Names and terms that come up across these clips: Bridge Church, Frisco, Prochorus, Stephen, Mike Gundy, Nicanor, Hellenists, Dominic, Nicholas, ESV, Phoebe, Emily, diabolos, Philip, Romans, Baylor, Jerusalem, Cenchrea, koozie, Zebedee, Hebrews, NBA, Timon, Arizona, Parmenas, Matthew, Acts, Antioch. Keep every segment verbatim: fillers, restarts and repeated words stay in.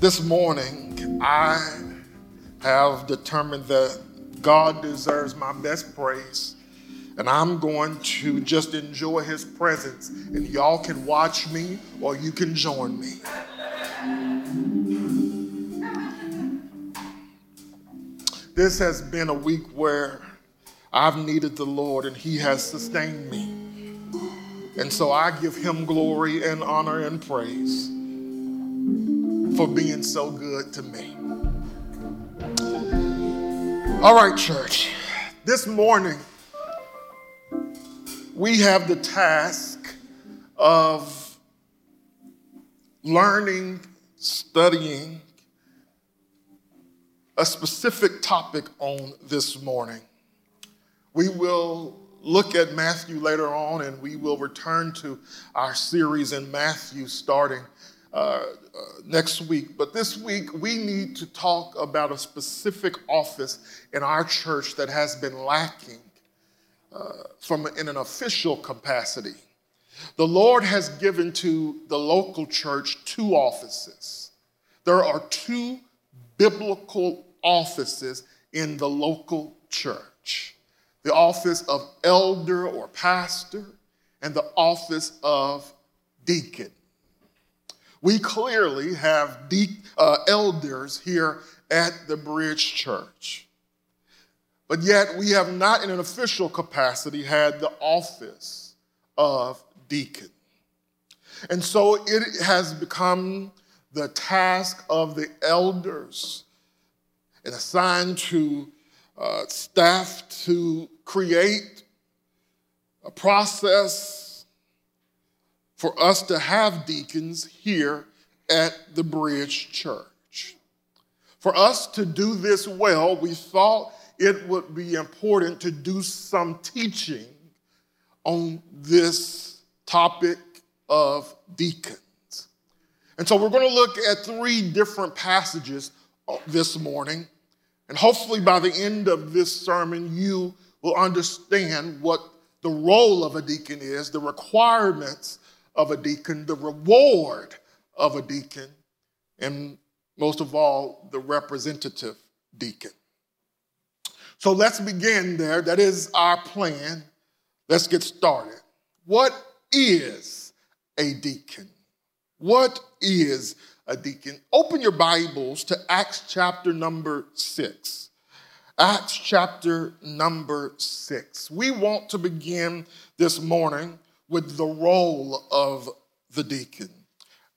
This morning, I have determined that God deserves my best praise, and I'm going to just enjoy his presence, and y'all can watch me or you can join me. This has been a week where I've needed the Lord and he has sustained me. And so I give him glory and honor and praise for being so good to me. All right, church. This morning, we have the task of learning, studying a specific topic on this morning. We will look at Matthew later on, and we will return to our series in Matthew starting uh, uh, next week. But this week, we need to talk about a specific office in our church that has been lacking uh, from in an official capacity. The Lord has given to the local church two offices. There are two biblical offices in the local church. The office of elder or pastor and the office of deacon. We clearly have de- uh, elders here at the Bridge Church. But yet we have not in an official capacity had the office of deacon. And so it has become the task of the elders and assigned to Uh, staff to create a process for us to have deacons here at the Bridge Church. For us to do this well, we thought it would be important to do some teaching on this topic of deacons. And so we're going to look at three different passages this morning. And hopefully by the end of this sermon, you will understand what the role of a deacon is, the requirements of a deacon, the reward of a deacon, and most of all, the representative deacon. So let's begin there. That is our plan. Let's get started. What is a deacon? What is a deacon? Open your Bibles to Acts chapter number six. Acts chapter number six. We want to begin this morning with the role of the deacon.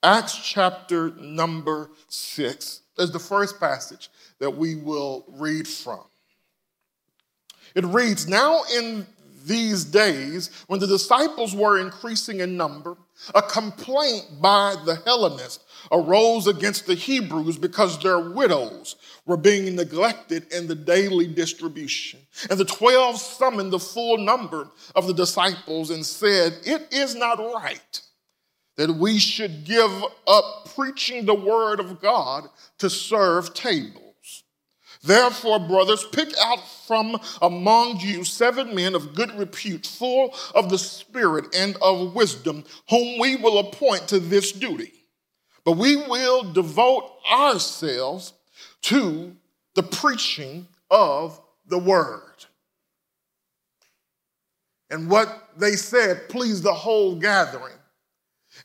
Acts chapter number six is the first passage that we will read from. It reads, "Now in these days, when the disciples were increasing in number, a complaint by the Hellenists arose against the Hebrews because their widows were being neglected in the daily distribution. And the twelve summoned the full number of the disciples and said, 'It is not right that we should give up preaching the word of God to serve tables. Therefore, brothers, pick out from among you seven men of good repute, full of the Spirit and of wisdom, whom we will appoint to this duty. But we will devote ourselves to the preaching of the word.' And what they said pleased the whole gathering.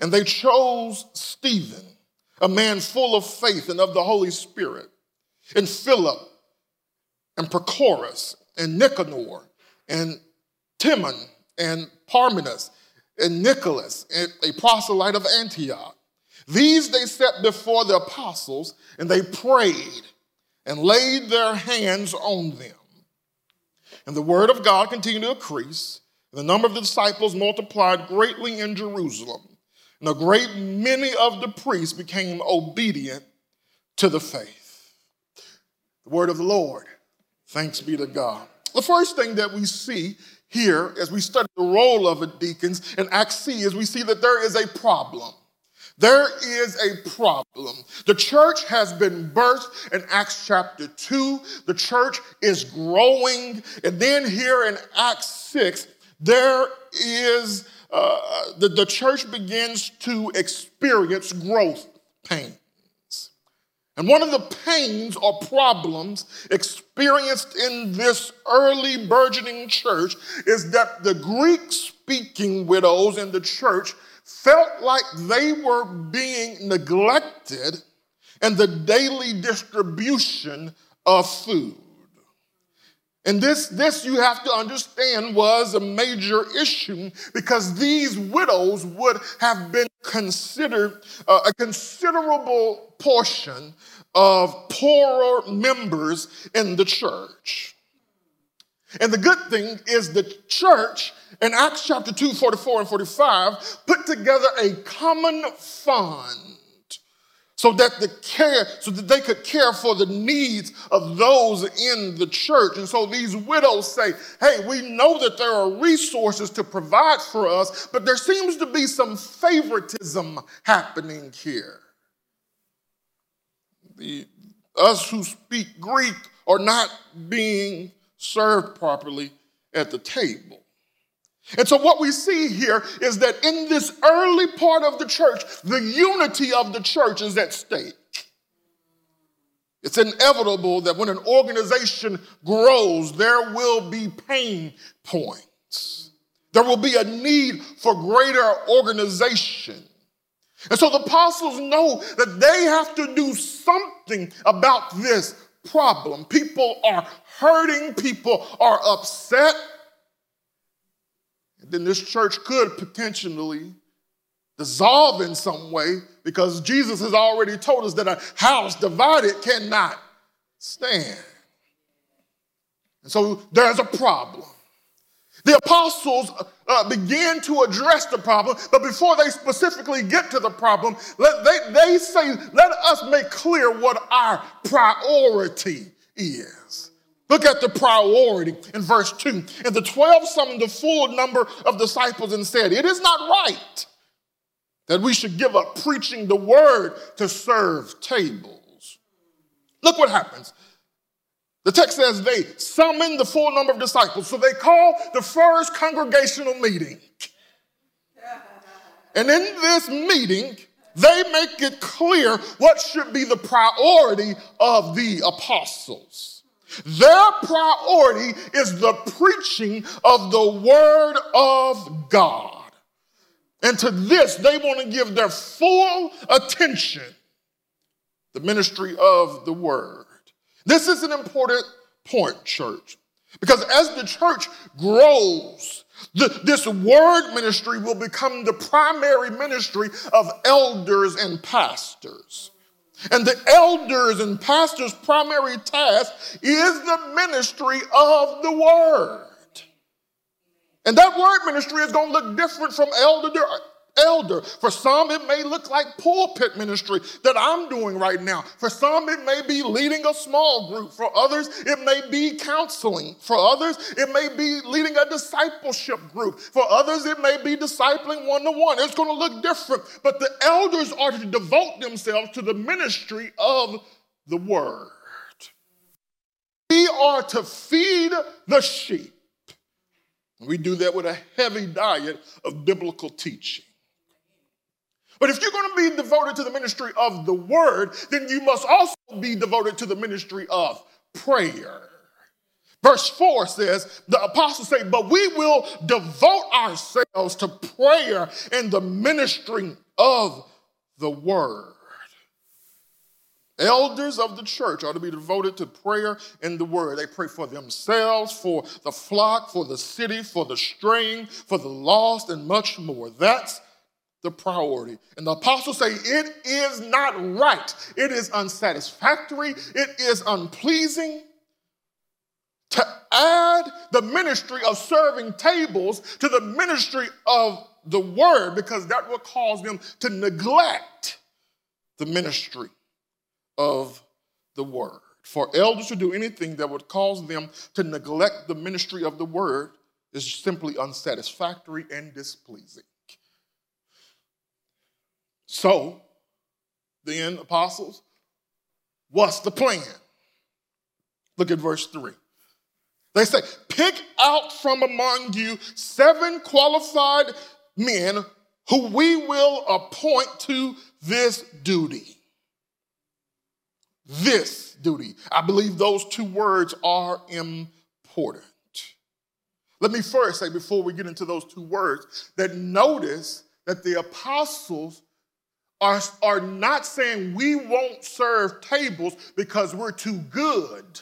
And they chose Stephen, a man full of faith and of the Holy Spirit, and Philip, and Prochorus, and Nicanor, and Timon, and Parmenas, and Nicholas, and a proselyte of Antioch. These they set before the apostles, and they prayed and laid their hands on them. And the word of God continued to increase. The number of the disciples multiplied greatly in Jerusalem, and a great many of the priests became obedient to the faith." Word of the Lord. Thanks be to God. The first thing that we see here as we study the role of a deacon in Acts C is we see that there is a problem. There is a problem. The church has been birthed in Acts chapter two. The church is growing. And then here in Acts six, there is uh, the, the church begins to experience growth pains. And one of the pains or problems experienced in this early burgeoning church is that the Greek-speaking widows in the church felt like they were being neglected in the daily distribution of food. And this, this you have to understand, was a major issue because these widows would have been considered uh, a considerable portion of poorer members in the church. And the good thing is the church in Acts chapter two, forty-four and forty-five put together a common fund so that the care, so that they could care for the needs of those in the church. And so these widows say, hey, we know that there are resources to provide for us, but there seems to be some favoritism happening here. The, us who speak Greek are not being served properly at the table. And so what we see here is that in this early part of the church, the unity of the church is at stake. It's inevitable that when an organization grows, there will be pain points. There will be a need for greater organization. And so the apostles know that they have to do something about this problem. People are hurting. People are upset. Then this church could potentially dissolve in some way because Jesus has already told us that a house divided cannot stand. And so there's a problem. The apostles uh, began to address the problem, but before they specifically get to the problem, let, they, they say, let us make clear what our priority is. Look at the priority in verse two. And the twelve summoned the full number of disciples and said, it is not right that we should give up preaching the word to serve tables. Look what happens. The text says they summoned the full number of disciples. So they called the first congregational meeting. And in this meeting, they make it clear what should be the priority of the apostles. Their priority is the preaching of the word of God. And to this, they want to give their full attention, the ministry of the word. This is an important point, church, because as the church grows, the, this word ministry will become the primary ministry of elders and pastors. And the elders and pastors' primary task is the ministry of the word. And that word ministry is going to look different from elder to elder. For some, it may look like pulpit ministry that I'm doing right now. For some, it may be leading a small group. For others, it may be counseling. For others, it may be leading a discipleship group. For others, it may be discipling one-to-one. It's going to look different. But the elders are to devote themselves to the ministry of the word. We are to feed the sheep. We do that with a heavy diet of biblical teaching. But if you're going to be devoted to the ministry of the word, then you must also be devoted to the ministry of prayer. Verse four says, the apostles say, but we will devote ourselves to prayer and the ministry of the word. Elders of the church are to be devoted to prayer and the word. They pray for themselves, for the flock, for the city, for the straying, for the lost, and much more. That's the priority. And the apostles say it is not right. It is unsatisfactory. It is unpleasing to add the ministry of serving tables to the ministry of the word because that will cause them to neglect the ministry of the word. For elders to do anything that would cause them to neglect the ministry of the word is simply unsatisfactory and displeasing. So, then, apostles, what's the plan? Look at verse three. They say, pick out from among you seven qualified men who we will appoint to this duty. this duty. I believe those two words are important. Let me first say, before we get into those two words, that notice that the apostles are, are not saying we won't serve tables because we're too good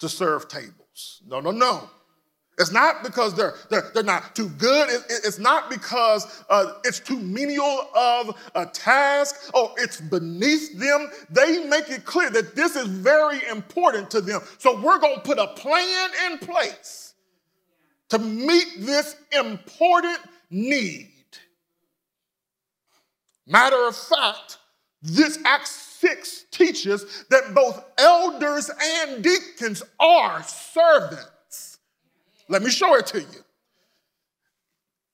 to serve tables. No, no, no. It's not because they're, they're, they're not too good. It, it, it's not because uh, it's too menial of a task or it's beneath them. They make it clear that this is very important to them. So we're going to put a plan in place to meet this important need. Matter of fact, this Acts six teaches that both elders and deacons are servants. Let me show it to you.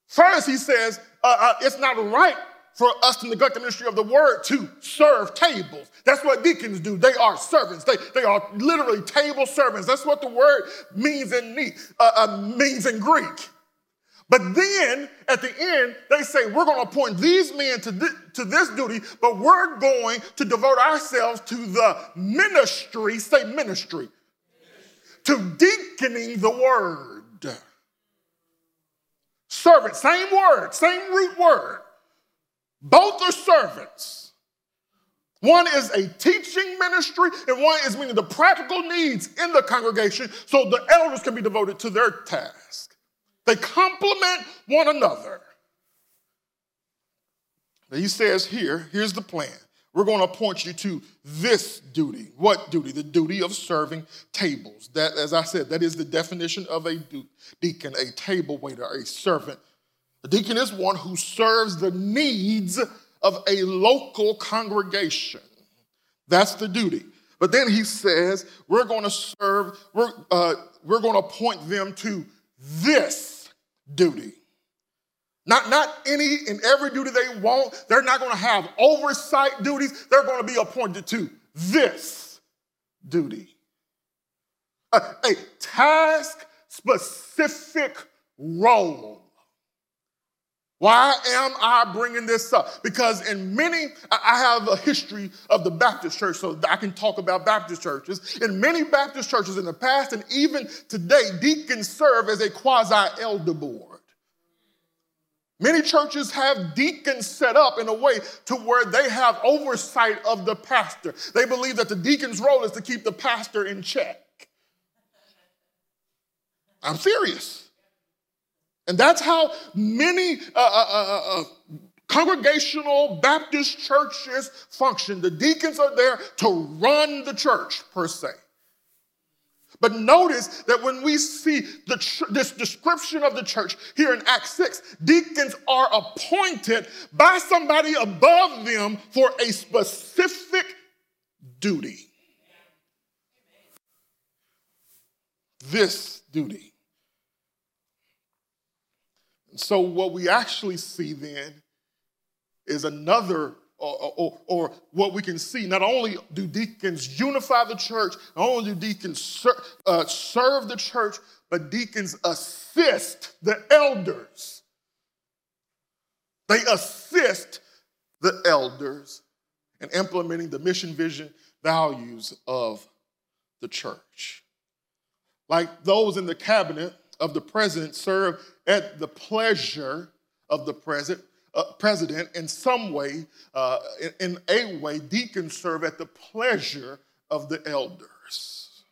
First, he says, uh, uh, it's not right for us to neglect the ministry of the word to serve tables. That's what deacons do. They are servants. They, they are literally table servants. That's what the word means in Greek, uh, uh, means in Greek. But then at the end, they say, we're going to appoint these men to, th- to this duty, but we're going to devote ourselves to the ministry, say ministry, to deaconing the word. Servant, same word, same root word. Both are servants. One is a teaching ministry, and one is meeting the practical needs in the congregation so the elders can be devoted to their task. They complement one another. Now he says here, here's the plan. We're going to appoint you to this duty. What duty? The duty of serving tables. That, as I said, that is the definition of a deacon, a table waiter, a servant. The deacon is one who serves the needs of a local congregation. That's the duty. But then he says, we're going to serve, we're, uh, we're going to appoint them to this duty. Not, not any and every duty they want. They're not going to have oversight duties. They're going to be appointed to this duty. A, a task-specific role. Why am I bringing this up? Because in many, I have a history of the Baptist church, so I can talk about Baptist churches. In many Baptist churches in the past and even today, deacons serve as a quasi-elder board. Many churches have deacons set up in a way to where they have oversight of the pastor. They believe that the deacon's role is to keep the pastor in check. I'm serious. And that's how many uh, uh, uh, uh, congregational Baptist churches function. The deacons are there to run the church, per se. But notice that when we see the tr- this description of the church here in Acts six, deacons are appointed by somebody above them for a specific duty. This duty. And so what we actually see then is another Or, or, or what we can see, not only do deacons unify the church, not only do deacons ser- uh, serve the church, but deacons assist the elders. They assist the elders in implementing the mission, vision, values of the church. Like those in the cabinet of the president serve at the pleasure of the president, Uh, president, in some way, uh, in, in a way, deacons serve at the pleasure of the elders.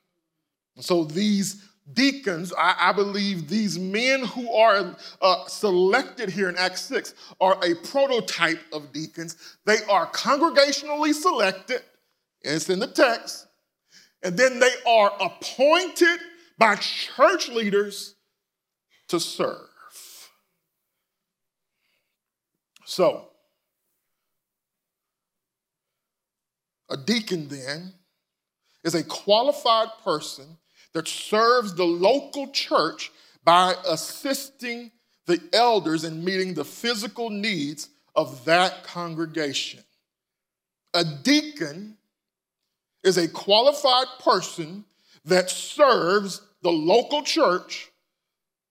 And so these deacons, I, I believe these men who are uh, selected here in Acts six are a prototype of deacons. They are congregationally selected, and it's in the text, and then they are appointed by church leaders to serve. So, a deacon then is a qualified person that serves the local church by assisting the elders in meeting the physical needs of that congregation. A deacon is a qualified person that serves the local church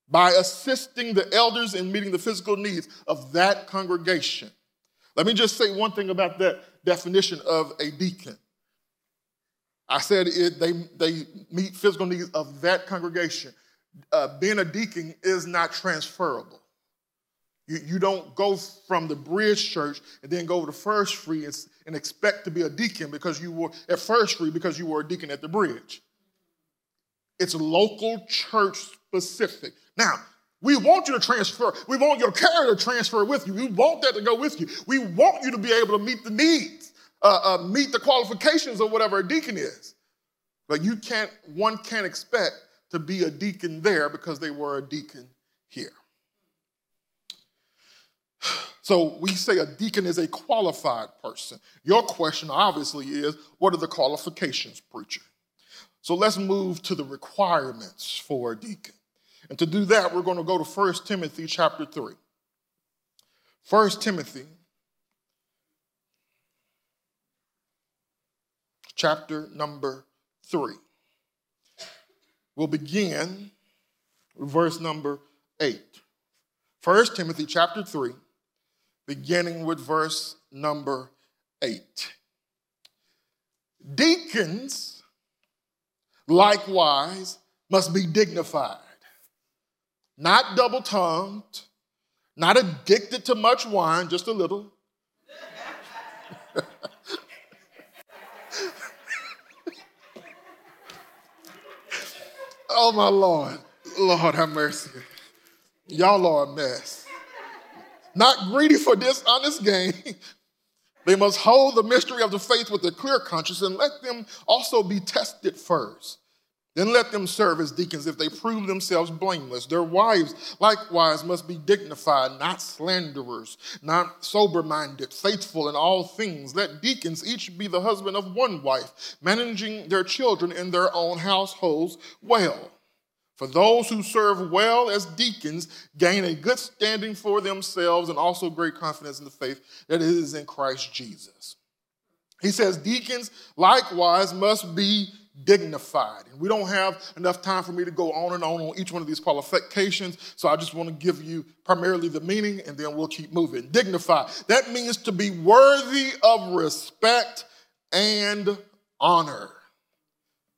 by assisting the elders in meeting the physical needs of that congregation. Let me just say one thing about that definition of a deacon. I said it, they, they meet physical needs of that congregation. Uh, being a deacon is not transferable. You, you don't go from the Bridge Church and then go to First Free and, and expect to be a deacon because you were at First Free because you were a deacon at the Bridge. It's local church specific. Now, we want you to transfer. We want your carrier to transfer with you. We want that to go with you. We want you to be able to meet the needs, uh, uh, meet the qualifications of whatever a deacon is. But you can't. One can't expect to be a deacon there because they were a deacon here. So we say a deacon is a qualified person. Your question obviously is, what are the qualifications, preacher? So let's move to the requirements for a deacon. And to do that, we're going to go to First Timothy chapter three. First Timothy chapter number three. We'll begin with verse number eight. First Timothy chapter three, beginning with verse number eight. Deacons likewise must be dignified, not double-tongued, not addicted to much wine, just a little. Oh, my Lord. Lord, have mercy. Y'all are a mess. Not greedy for dishonest gain. They must hold the mystery of the faith with a clear conscience, and let them also be tested first. Then let them serve as deacons if they prove themselves blameless. Their wives likewise must be dignified, not slanderers, not sober-minded, faithful in all things. Let deacons each be the husband of one wife, managing their children in their own households well. For those who serve well as deacons gain a good standing for themselves and also great confidence in the faith that is in Christ Jesus. He says deacons likewise must be dignified. And we don't have enough time for me to go on and on on each one of these qualifications, so I just want to give you primarily the meaning, and then we'll keep moving. Dignified. That means to be worthy of respect and honor.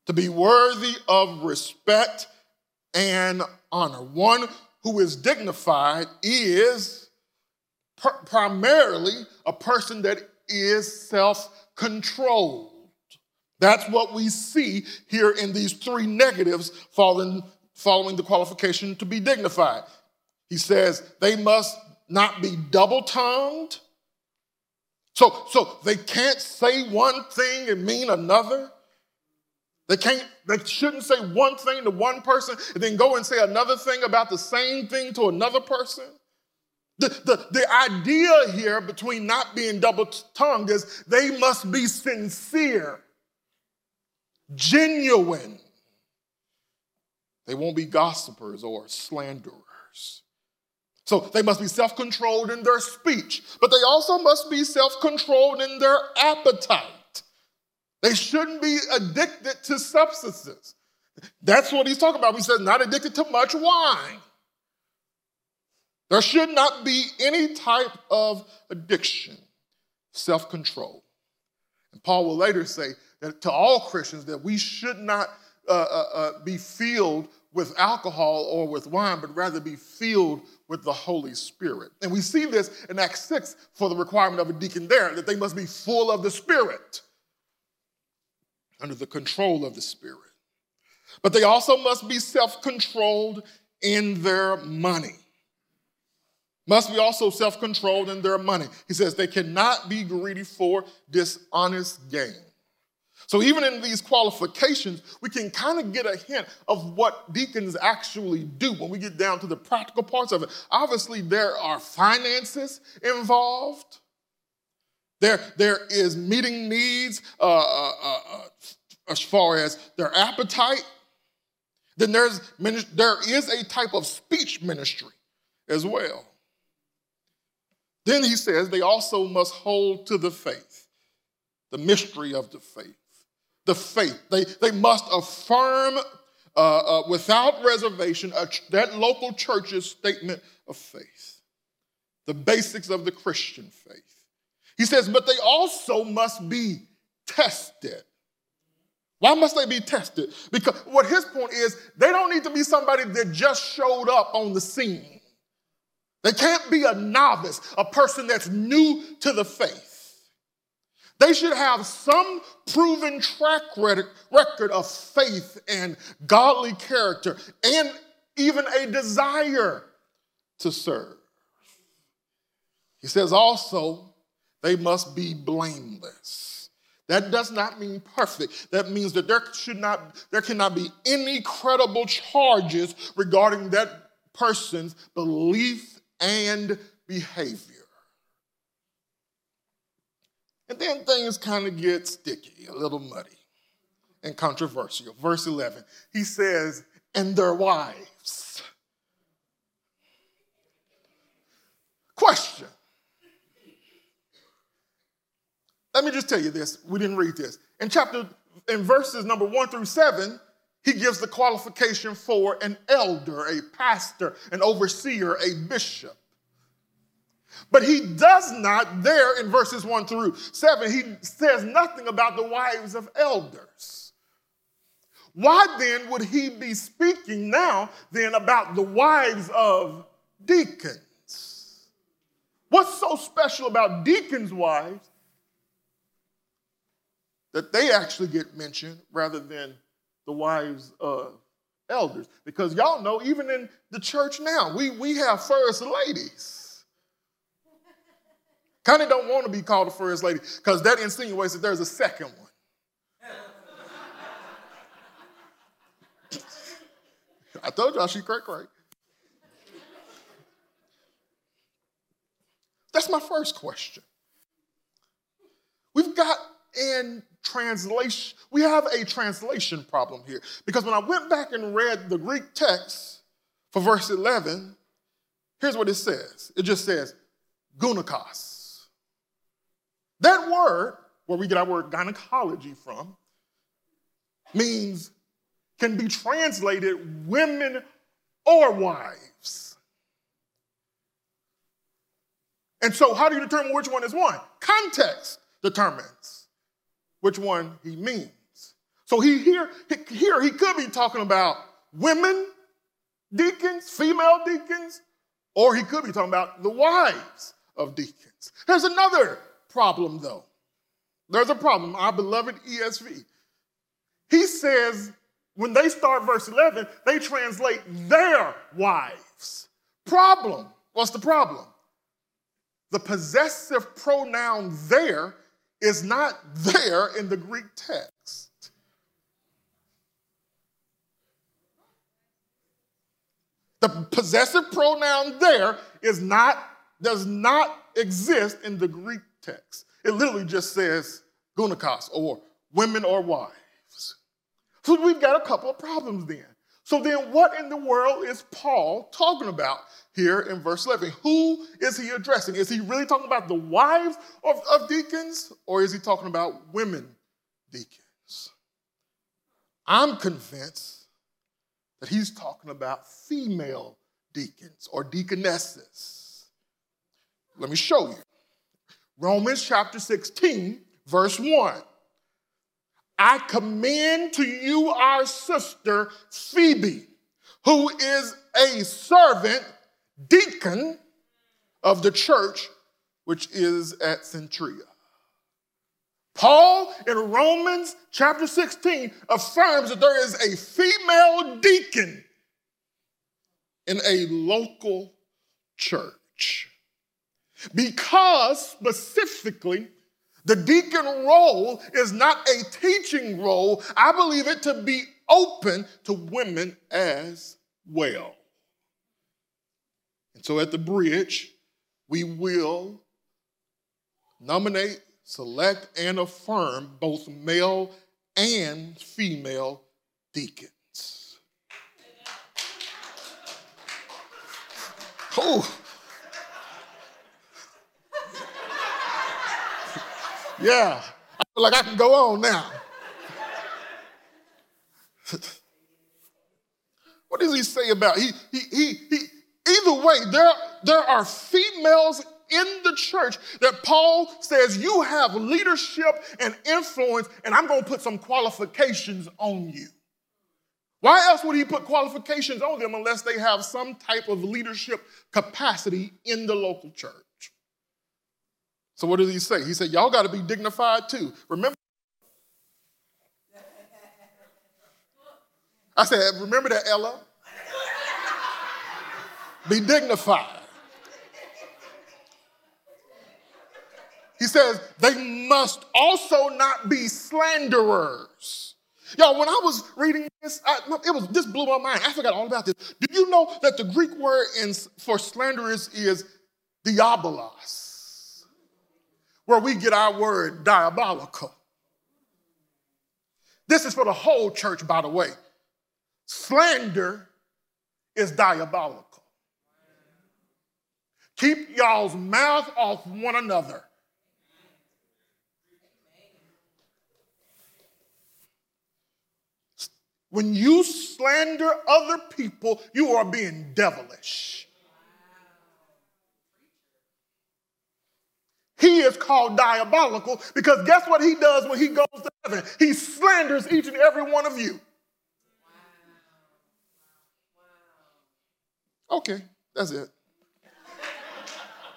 To be worthy of respect and honor. One who is dignified is per- primarily a person that is self-controlled. That's what we see here in these three negatives following, following the qualification to be dignified. He says they must not be double-tongued. So, so they can't say one thing and mean another. They can't, they shouldn't say one thing to one person and then go and say another thing about the same thing to another person. The, the, the idea here between not being double-tongued is they must be sincere, genuine. They won't be gossipers or slanderers. So they must be self-controlled in their speech, but they also must be self-controlled in their appetite. They shouldn't be addicted to substances. That's what he's talking about. He says not addicted to much wine. There should not be any type of addiction, self-control. And Paul will later say that to all Christians that we should not uh, uh, uh, be filled with alcohol or with wine, but rather be filled with the Holy Spirit. And we see this in Acts six for the requirement of a deacon there, that they must be full of the Spirit, under the control of the Spirit. But they also must be self-controlled in their money. Must be also self-controlled in their money. He says they cannot be greedy for dishonest gain. So even in these qualifications, we can kind of get a hint of what deacons actually do when we get down to the practical parts of it. Obviously, there are finances involved. There, there is meeting needs uh, uh, uh, as far as their appetite. Then there's there is a type of speech ministry as well. Then he says they also must hold to the faith, the mystery of the faith, the faith. They, they must affirm uh, uh, without reservation a, that local church's statement of faith, the basics of the Christian faith. He says, but they also must be tested. Why must they be tested? Because what his point is, they don't need to be somebody that just showed up on the scene. They can't be a novice, a person that's new to the faith. They should have some proven track record of faith and godly character and even a desire to serve. He says also, they must be blameless. That does not mean perfect. That means that there should not, there cannot be any credible charges regarding that person's belief and behavior. And then things kind of get sticky, a little muddy and controversial. Verse eleven, he says, and their wives. Question. Let me just tell you this. We didn't read this. In chapter, in verses number one through seven, he gives the qualification for an elder, a pastor, an overseer, a bishop. But he does not there in verses one through seven, he says nothing about the wives of elders. Why then would he be speaking now then about the wives of deacons? What's so special about deacons' wives that they actually get mentioned rather than the wives of elders? Because y'all know, even in the church now, we, we have first ladies. Kind of don't want to be called a first lady because that insinuates that there's a second one. I told y'all she cray cray. That's my first question. We've got in translation, we have a translation problem here because when I went back and read the Greek text for verse eleven, here's what it says. It just says, "Gunikos." That word, where we get our word gynecology from, means, can be translated women or wives. And so how do you determine which one is one? Context determines which one he means. So he here, here he could be talking about women deacons, female deacons, or he could be talking about the wives of deacons. There's another problem, though. There's a problem. Our beloved E S V. He says when they start verse eleven, they translate their wives. Problem. What's the problem? The possessive pronoun there is not there in the Greek text. The possessive pronoun there is not, does not exist in the Greek text. It literally just says gunikos, or women or wives. So we've got a couple of problems then. So then what in the world is Paul talking about here in verse eleven? Who is he addressing? Is he really talking about the wives of, of deacons, or is he talking about women deacons? I'm convinced that he's talking about female deacons or deaconesses. Let me show you. Romans chapter sixteen, verse one. I commend to you our sister Phoebe, who is a servant, deacon of the church, which is at Cenchrea. Paul in Romans chapter sixteen affirms that there is a female deacon in a local church. Because specifically, the deacon role is not a teaching role. I believe it to be open to women as well. And so at the Bridge, we will nominate, select, and affirm both male and female deacons. Oh. Yeah, I feel like I can go on now. What does he say about he he he he? Either way, there, there are females in the church that Paul says you have leadership and influence, and I'm going to put some qualifications on you. Why else would he put qualifications on them unless they have some type of leadership capacity in the local church? So what did he say? He said, y'all got to be dignified too. Remember, I said, remember that, Ella? Be dignified. He says, they must also not be slanderers. Y'all, when I was reading this, I, it was this blew my mind. I forgot all about this. Do you know that the Greek word in, for slanderers is diabolos, where we get our word diabolical? This is for the whole church, by the way. Slander is diabolical. Keep y'all's mouth off one another. When you slander other people, you are being devilish. He is called diabolical because guess what he does when he goes to heaven? He slanders each and every one of you. Okay, that's it.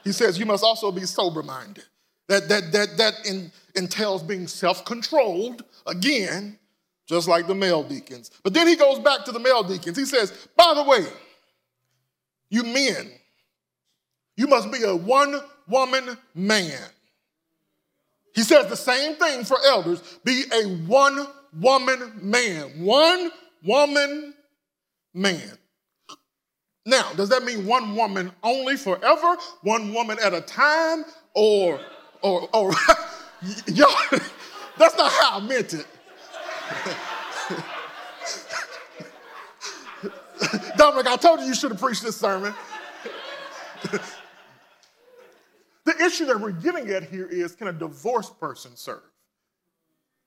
He says you must also be sober-minded. That, that, that, that in, entails being self-controlled, again, just like the male deacons. But then he goes back to the male deacons. He says, by the way, you men, you must be a one-woman man. He says the same thing for elders. Be a one-woman man. One woman man. Now, does that mean one woman only forever? One woman at a time? Or, or, or, y'all, that's not how I meant it. Dominic, I told you you should have preached this sermon. The issue that we're getting at here is, can a divorced person serve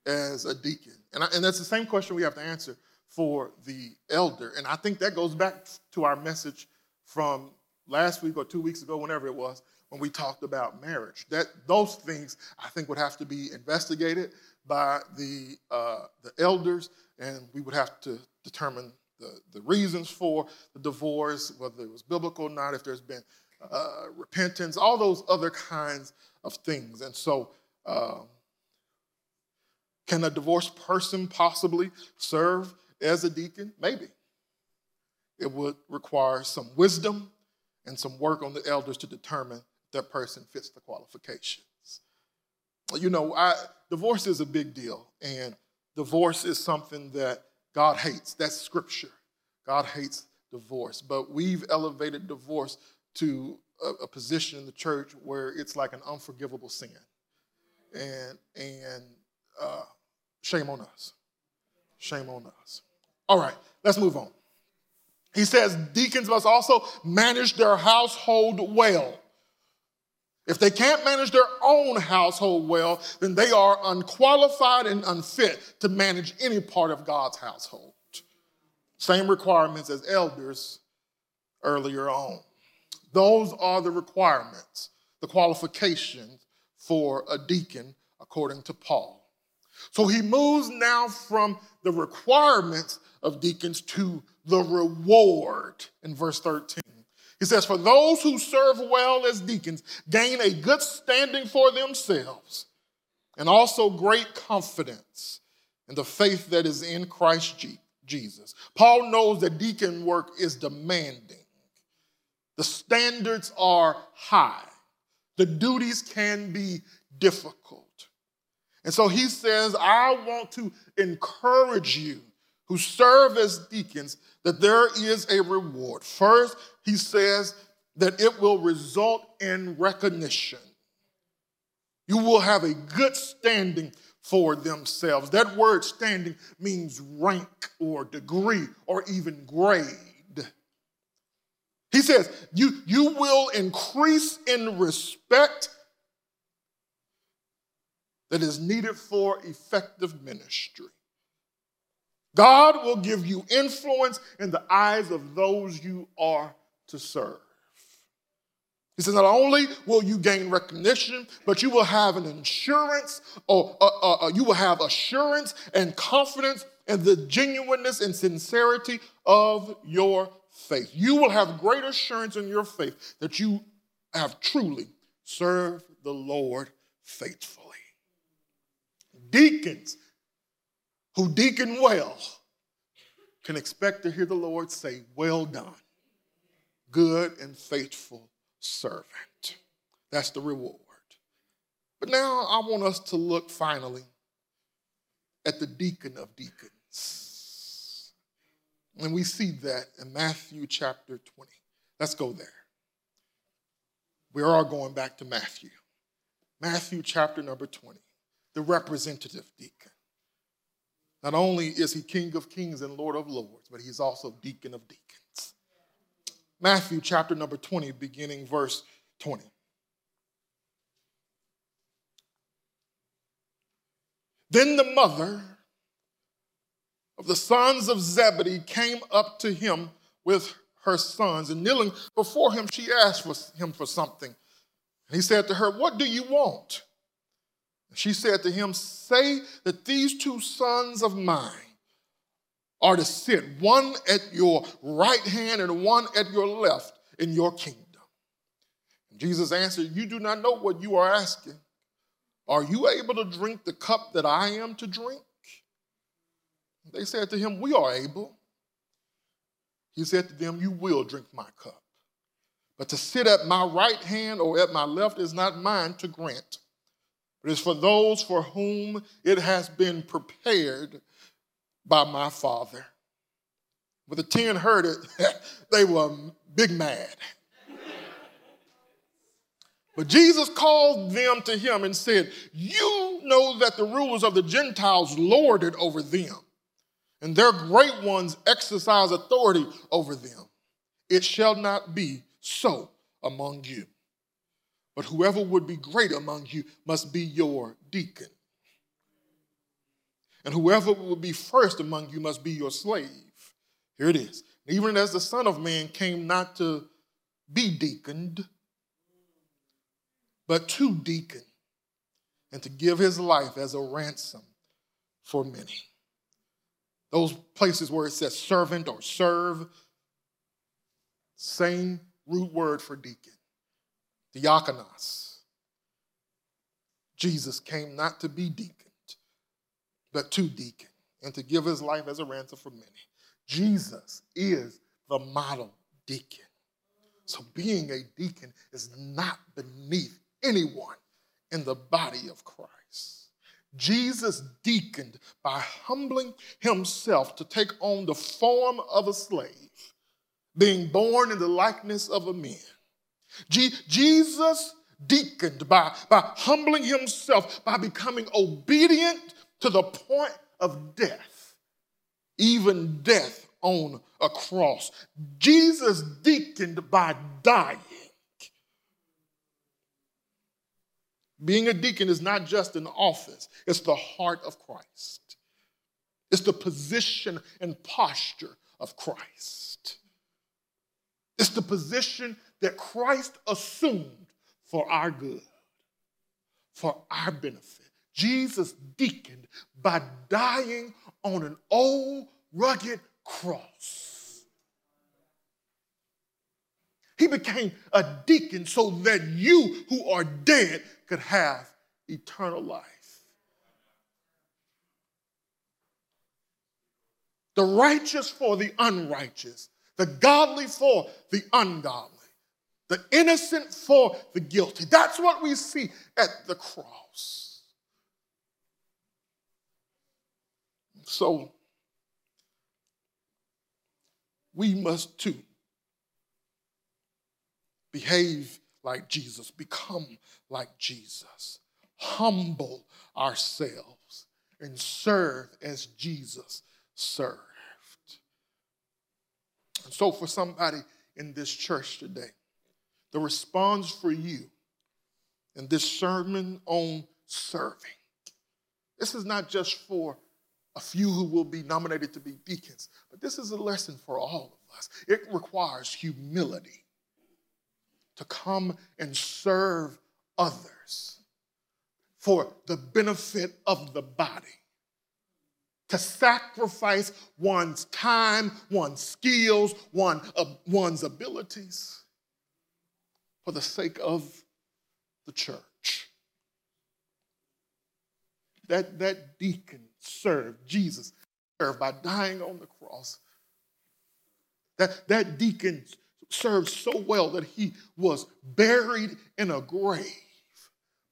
as a deacon? And, I, and that's the same question we have to answer for the elder. And I think that goes back to our message from last week or two weeks ago, whenever it was, when we talked about marriage. That those things, I think, would have to be investigated by the uh, the elders, and we would have to determine the, the reasons for the divorce, whether it was biblical or not, if there's been uh, repentance, all those other kinds of things. And so uh, can a divorced person possibly serve as a deacon? Maybe. It would require some wisdom and some work on the elders to determine if that person fits the qualifications. You know, I, divorce is a big deal, and divorce is something that God hates. That's scripture. God hates divorce. But we've elevated divorce to a, a position in the church where it's like an unforgivable sin. And, and uh, shame on us. Shame on us. All right, let's move on. He says deacons must also manage their household well. If they can't manage their own household well, then they are unqualified and unfit to manage any part of God's household. Same requirements as elders earlier on. Those are the requirements, the qualifications for a deacon, according to Paul. So he moves now from the requirements of deacons to the reward in verse thirteen. He says, for those who serve well as deacons gain a good standing for themselves and also great confidence in the faith that is in Christ Jesus. Paul knows that deacon work is demanding. The standards are high. The duties can be difficult. And so he says, I want to encourage you who serve as deacons that there is a reward. First, he says that it will result in recognition. You will have a good standing for themselves. That word standing means rank or degree or even grade. He says, you, you will increase in respect that is needed for effective ministry. God will give you influence in the eyes of those you are to serve. He says, not only will you gain recognition, but you will have an insurance, or uh, uh, you will have assurance and confidence and the genuineness and sincerity of your faith. You will have great assurance in your faith that you have truly served the Lord faithfully. Deacons who deacon well can expect to hear the Lord say, well done, good and faithful servant. That's the reward. But now I want us to look finally at the deacon of deacons. And we see that in Matthew chapter twenty. Let's go there. We are going back to Matthew. Matthew chapter number twenty, the representative deacon. Not only is he King of kings and Lord of lords, but he's also deacon of deacons. Matthew chapter number twenty, beginning verse twenty. Then the mother of the sons of Zebedee came up to him with her sons, and kneeling before him, she asked for him for something. And he said to her, what do you want? And she said to him, say that these two sons of mine are to sit, one at your right hand and one at your left in your kingdom. And Jesus answered, you do not know what you are asking. Are you able to drink the cup that I am to drink? They said to him, we are able. He said to them, you will drink my cup. But to sit at my right hand or at my left is not mine to grant. But it's for those for whom it has been prepared by my Father. When the ten heard it, they were big mad. But Jesus called them to him and said, you know that the rulers of the Gentiles lord it over them, and their great ones exercise authority over them. It shall not be so among you. But whoever would be great among you must be your deacon. And whoever would be first among you must be your slave. Here it is. Even as the Son of Man came not to be deaconed, but to deacon, and to give his life as a ransom for many. Those places where it says servant or serve, same root word for deacon, diakonos. Jesus came not to be deaconed, but to deacon, and to give his life as a ransom for many. Jesus is the model deacon. So being a deacon is not beneath anyone in the body of Christ. Jesus deaconed by humbling himself to take on the form of a slave, being born in the likeness of a man. Je- Jesus deaconed by, by humbling himself, by becoming obedient to the point of death, even death on a cross. Jesus deaconed by dying. Being a deacon is not just an office, it's the heart of Christ. It's the position and posture of Christ. It's the position that Christ assumed for our good, for our benefit. Jesus deaconed by dying on an old, rugged cross. He became a deacon so that you who are dead could have eternal life. The righteous for the unrighteous, the godly for the ungodly, the innocent for the guilty. That's what we see at the cross. So we must too behave like Jesus, become like Jesus, humble ourselves, and serve as Jesus served. And so for somebody in this church today, the response for you in this sermon on serving, this is not just for a few who will be nominated to be deacons, but this is a lesson for all of us. It requires humility. to come and serve others for the benefit of the body. To sacrifice one's time, one's skills, one, uh, one's abilities for the sake of the church. That, that deacon served, Jesus served by dying on the cross. That, that deacon served so well that he was buried in a grave.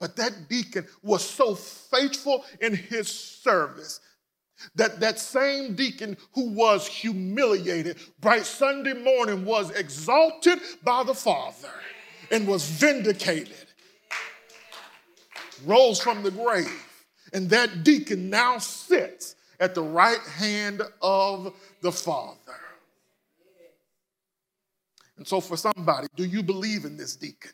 But that deacon was so faithful in his service that that same deacon who was humiliated, bright Sunday morning, was exalted by the Father and was vindicated, rose from the grave. And that deacon now sits at the right hand of the Father. And so for somebody, do you believe in this deacon?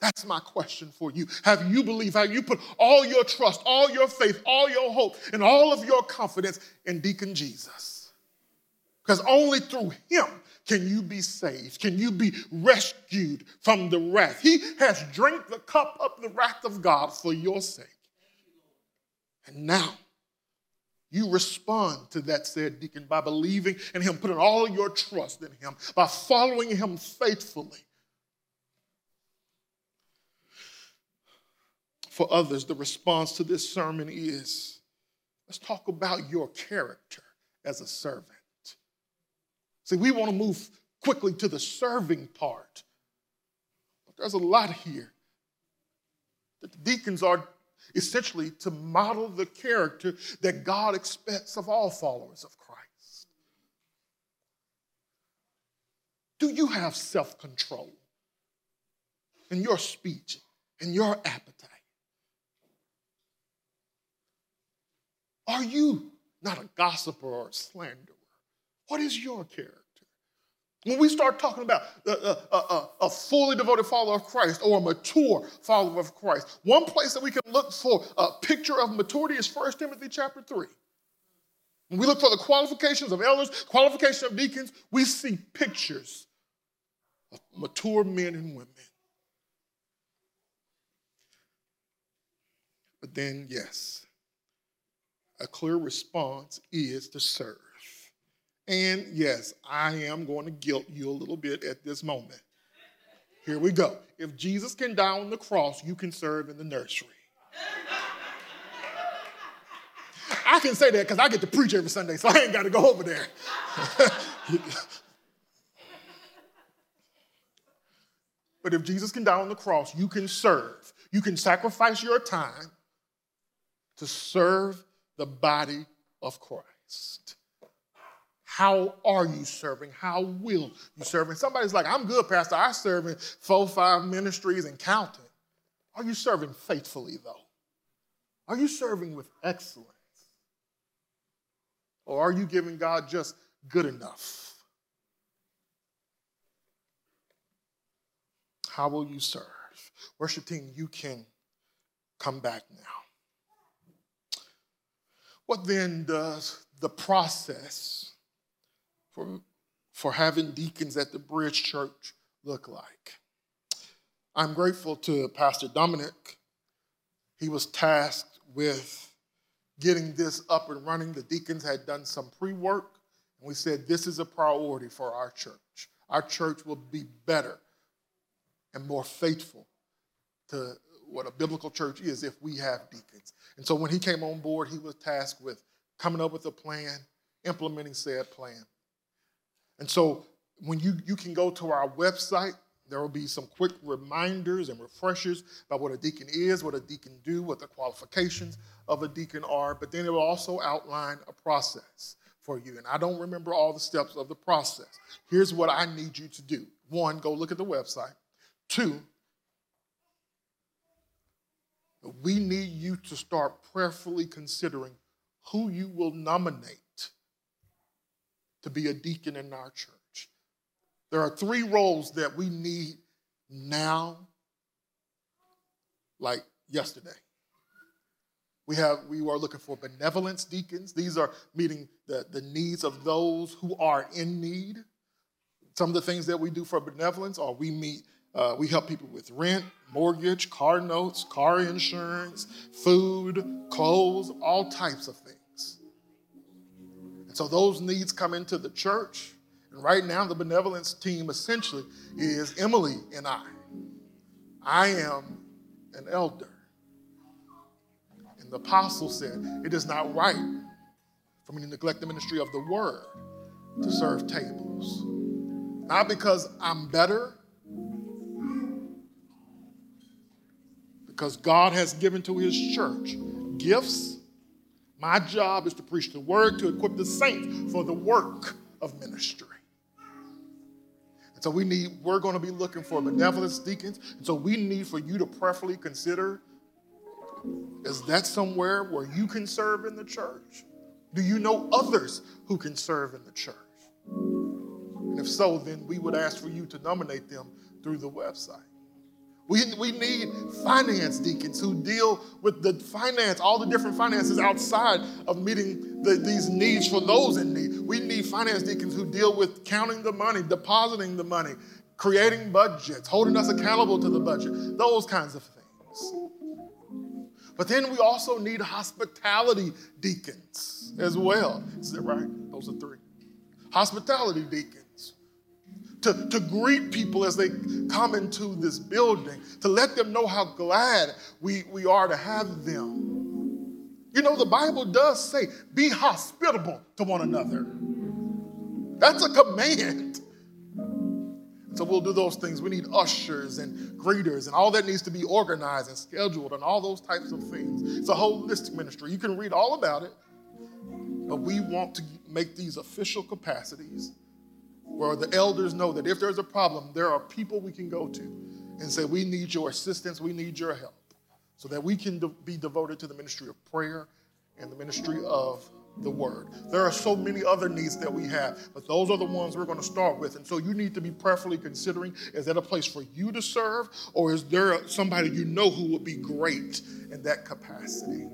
That's my question for you. Have you believed, have you put all your trust, all your faith, all your hope, and all of your confidence in Deacon Jesus? Because only through him can you be saved, can you be rescued from the wrath. He has drank the cup of the wrath of God for your sake. And now you respond to that said deacon by believing in him, putting all your trust in him, by following him faithfully. For others, the response to this sermon is, let's talk about your character as a servant. See, we want to move quickly to the serving part. But there's a lot here that the deacons are essentially to model the character that God expects of all followers of Christ. Do you have self-control in your speech, in your appetite? Are you not a gossiper or a slanderer? What is your character? When we start talking about a, a, a, a fully devoted follower of Christ or a mature follower of Christ, one place that we can look for a picture of maturity is First Timothy chapter three. When we look for the qualifications of elders, qualifications of deacons, we see pictures of mature men and women. But then, yes, a clear response is to serve. And yes, I am going to guilt you a little bit at this moment. Here we go. If Jesus can die on the cross, you can serve in the nursery. I can say that because I get to preach every Sunday, so I ain't got to go over there. But if Jesus can die on the cross, you can serve. You can sacrifice your time to serve the body of Christ. How are you serving? How will you serve? And somebody's like, I'm good, Pastor. I serve in four, five ministries and counting. Are you serving faithfully, though? Are you serving with excellence? Or are you giving God just good enough? How will you serve? Worship team, you can come back now. What then does the process For, for having deacons at the Bridge Church look like? I'm grateful to Pastor Dominic. He was tasked with getting this up and running. The deacons had done some pre-work, and we said this is a priority for our church. Our church will be better and more faithful to what a biblical church is if we have deacons. And so when he came on board, he was tasked with coming up with a plan, implementing said plan. And so when you, you can go to our website, there will be some quick reminders and refreshers about what a deacon is, what a deacon do, what the qualifications of a deacon are. But then it will also outline a process for you. And I don't remember all the steps of the process. Here's what I need you to do. One, go look at the website. Two, we need you to start prayerfully considering who you will nominate to be a deacon in our church. There are three roles that we need now, like yesterday. We have we are looking for benevolence deacons. These are meeting the, the needs of those who are in need. Some of the things that we do for benevolence are we meet Uh, we help people with rent, mortgage, car notes, car insurance, food, clothes, all types of things. And so those needs come into the church. And right now, the benevolence team essentially is Emily and I. I am an elder. And the apostle said, it is not right for me to neglect the ministry of the word to serve tables. Not because I'm better, because God has given to his church gifts. My job is to preach the word, to equip the saints for the work of ministry. And so we need, we're going to be looking for benevolence deacons. And so we need for you to prayerfully consider, is that somewhere where you can serve in the church? Do you know others who can serve in the church? And if so, then we would ask for you to nominate them through the website. We, we need finance deacons who deal with the finance, all the different finances outside of meeting the, these needs for those in need. We need finance deacons who deal with counting the money, depositing the money, creating budgets, holding us accountable to the budget, those kinds of things. But then we also need hospitality deacons as well. Is that right? Those are three. Hospitality deacons. To, to greet people as they come into this building, to let them know how glad we, we are to have them. You know, the Bible does say, be hospitable to one another. That's a command. So we'll do those things. We need ushers and greeters, and all that needs to be organized and scheduled and all those types of things. It's a holistic ministry. You can read all about it, but we want to make these official capacities where the elders know that if there's a problem, there are people we can go to and say, we need your assistance, we need your help, so that we can de- be devoted to the ministry of prayer and the ministry of the word. There are so many other needs that we have, but those are the ones we're going to start with. And so you need to be prayerfully considering, is that a place for you to serve, or is there somebody you know who would be great in that capacity?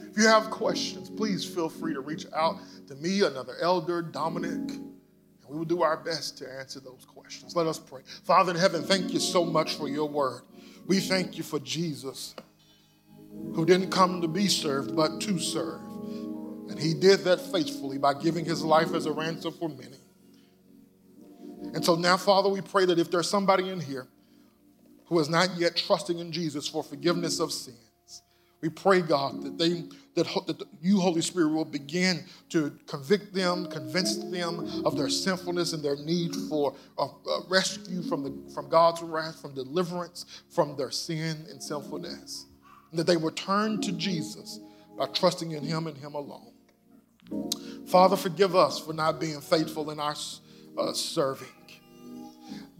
If you have questions, please feel free to reach out to me, another elder, Dominic, and we will do our best to answer those questions. Let us pray. Father in heaven, thank you so much for your word. We thank you for Jesus, who didn't come to be served, but to serve. And he did that faithfully by giving his life as a ransom for many. And so now, Father, we pray that if there's somebody in here who is not yet trusting in Jesus for forgiveness of sin, we pray, God, that they that, that you, Holy Spirit, will begin to convict them, convince them of their sinfulness and their need for uh, rescue from the from God's wrath, from deliverance from their sin and sinfulness, and that they will turn to Jesus by trusting in him and him alone. Father, forgive us for not being faithful in our uh, serving.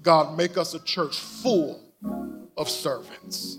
God, make us a church full of servants.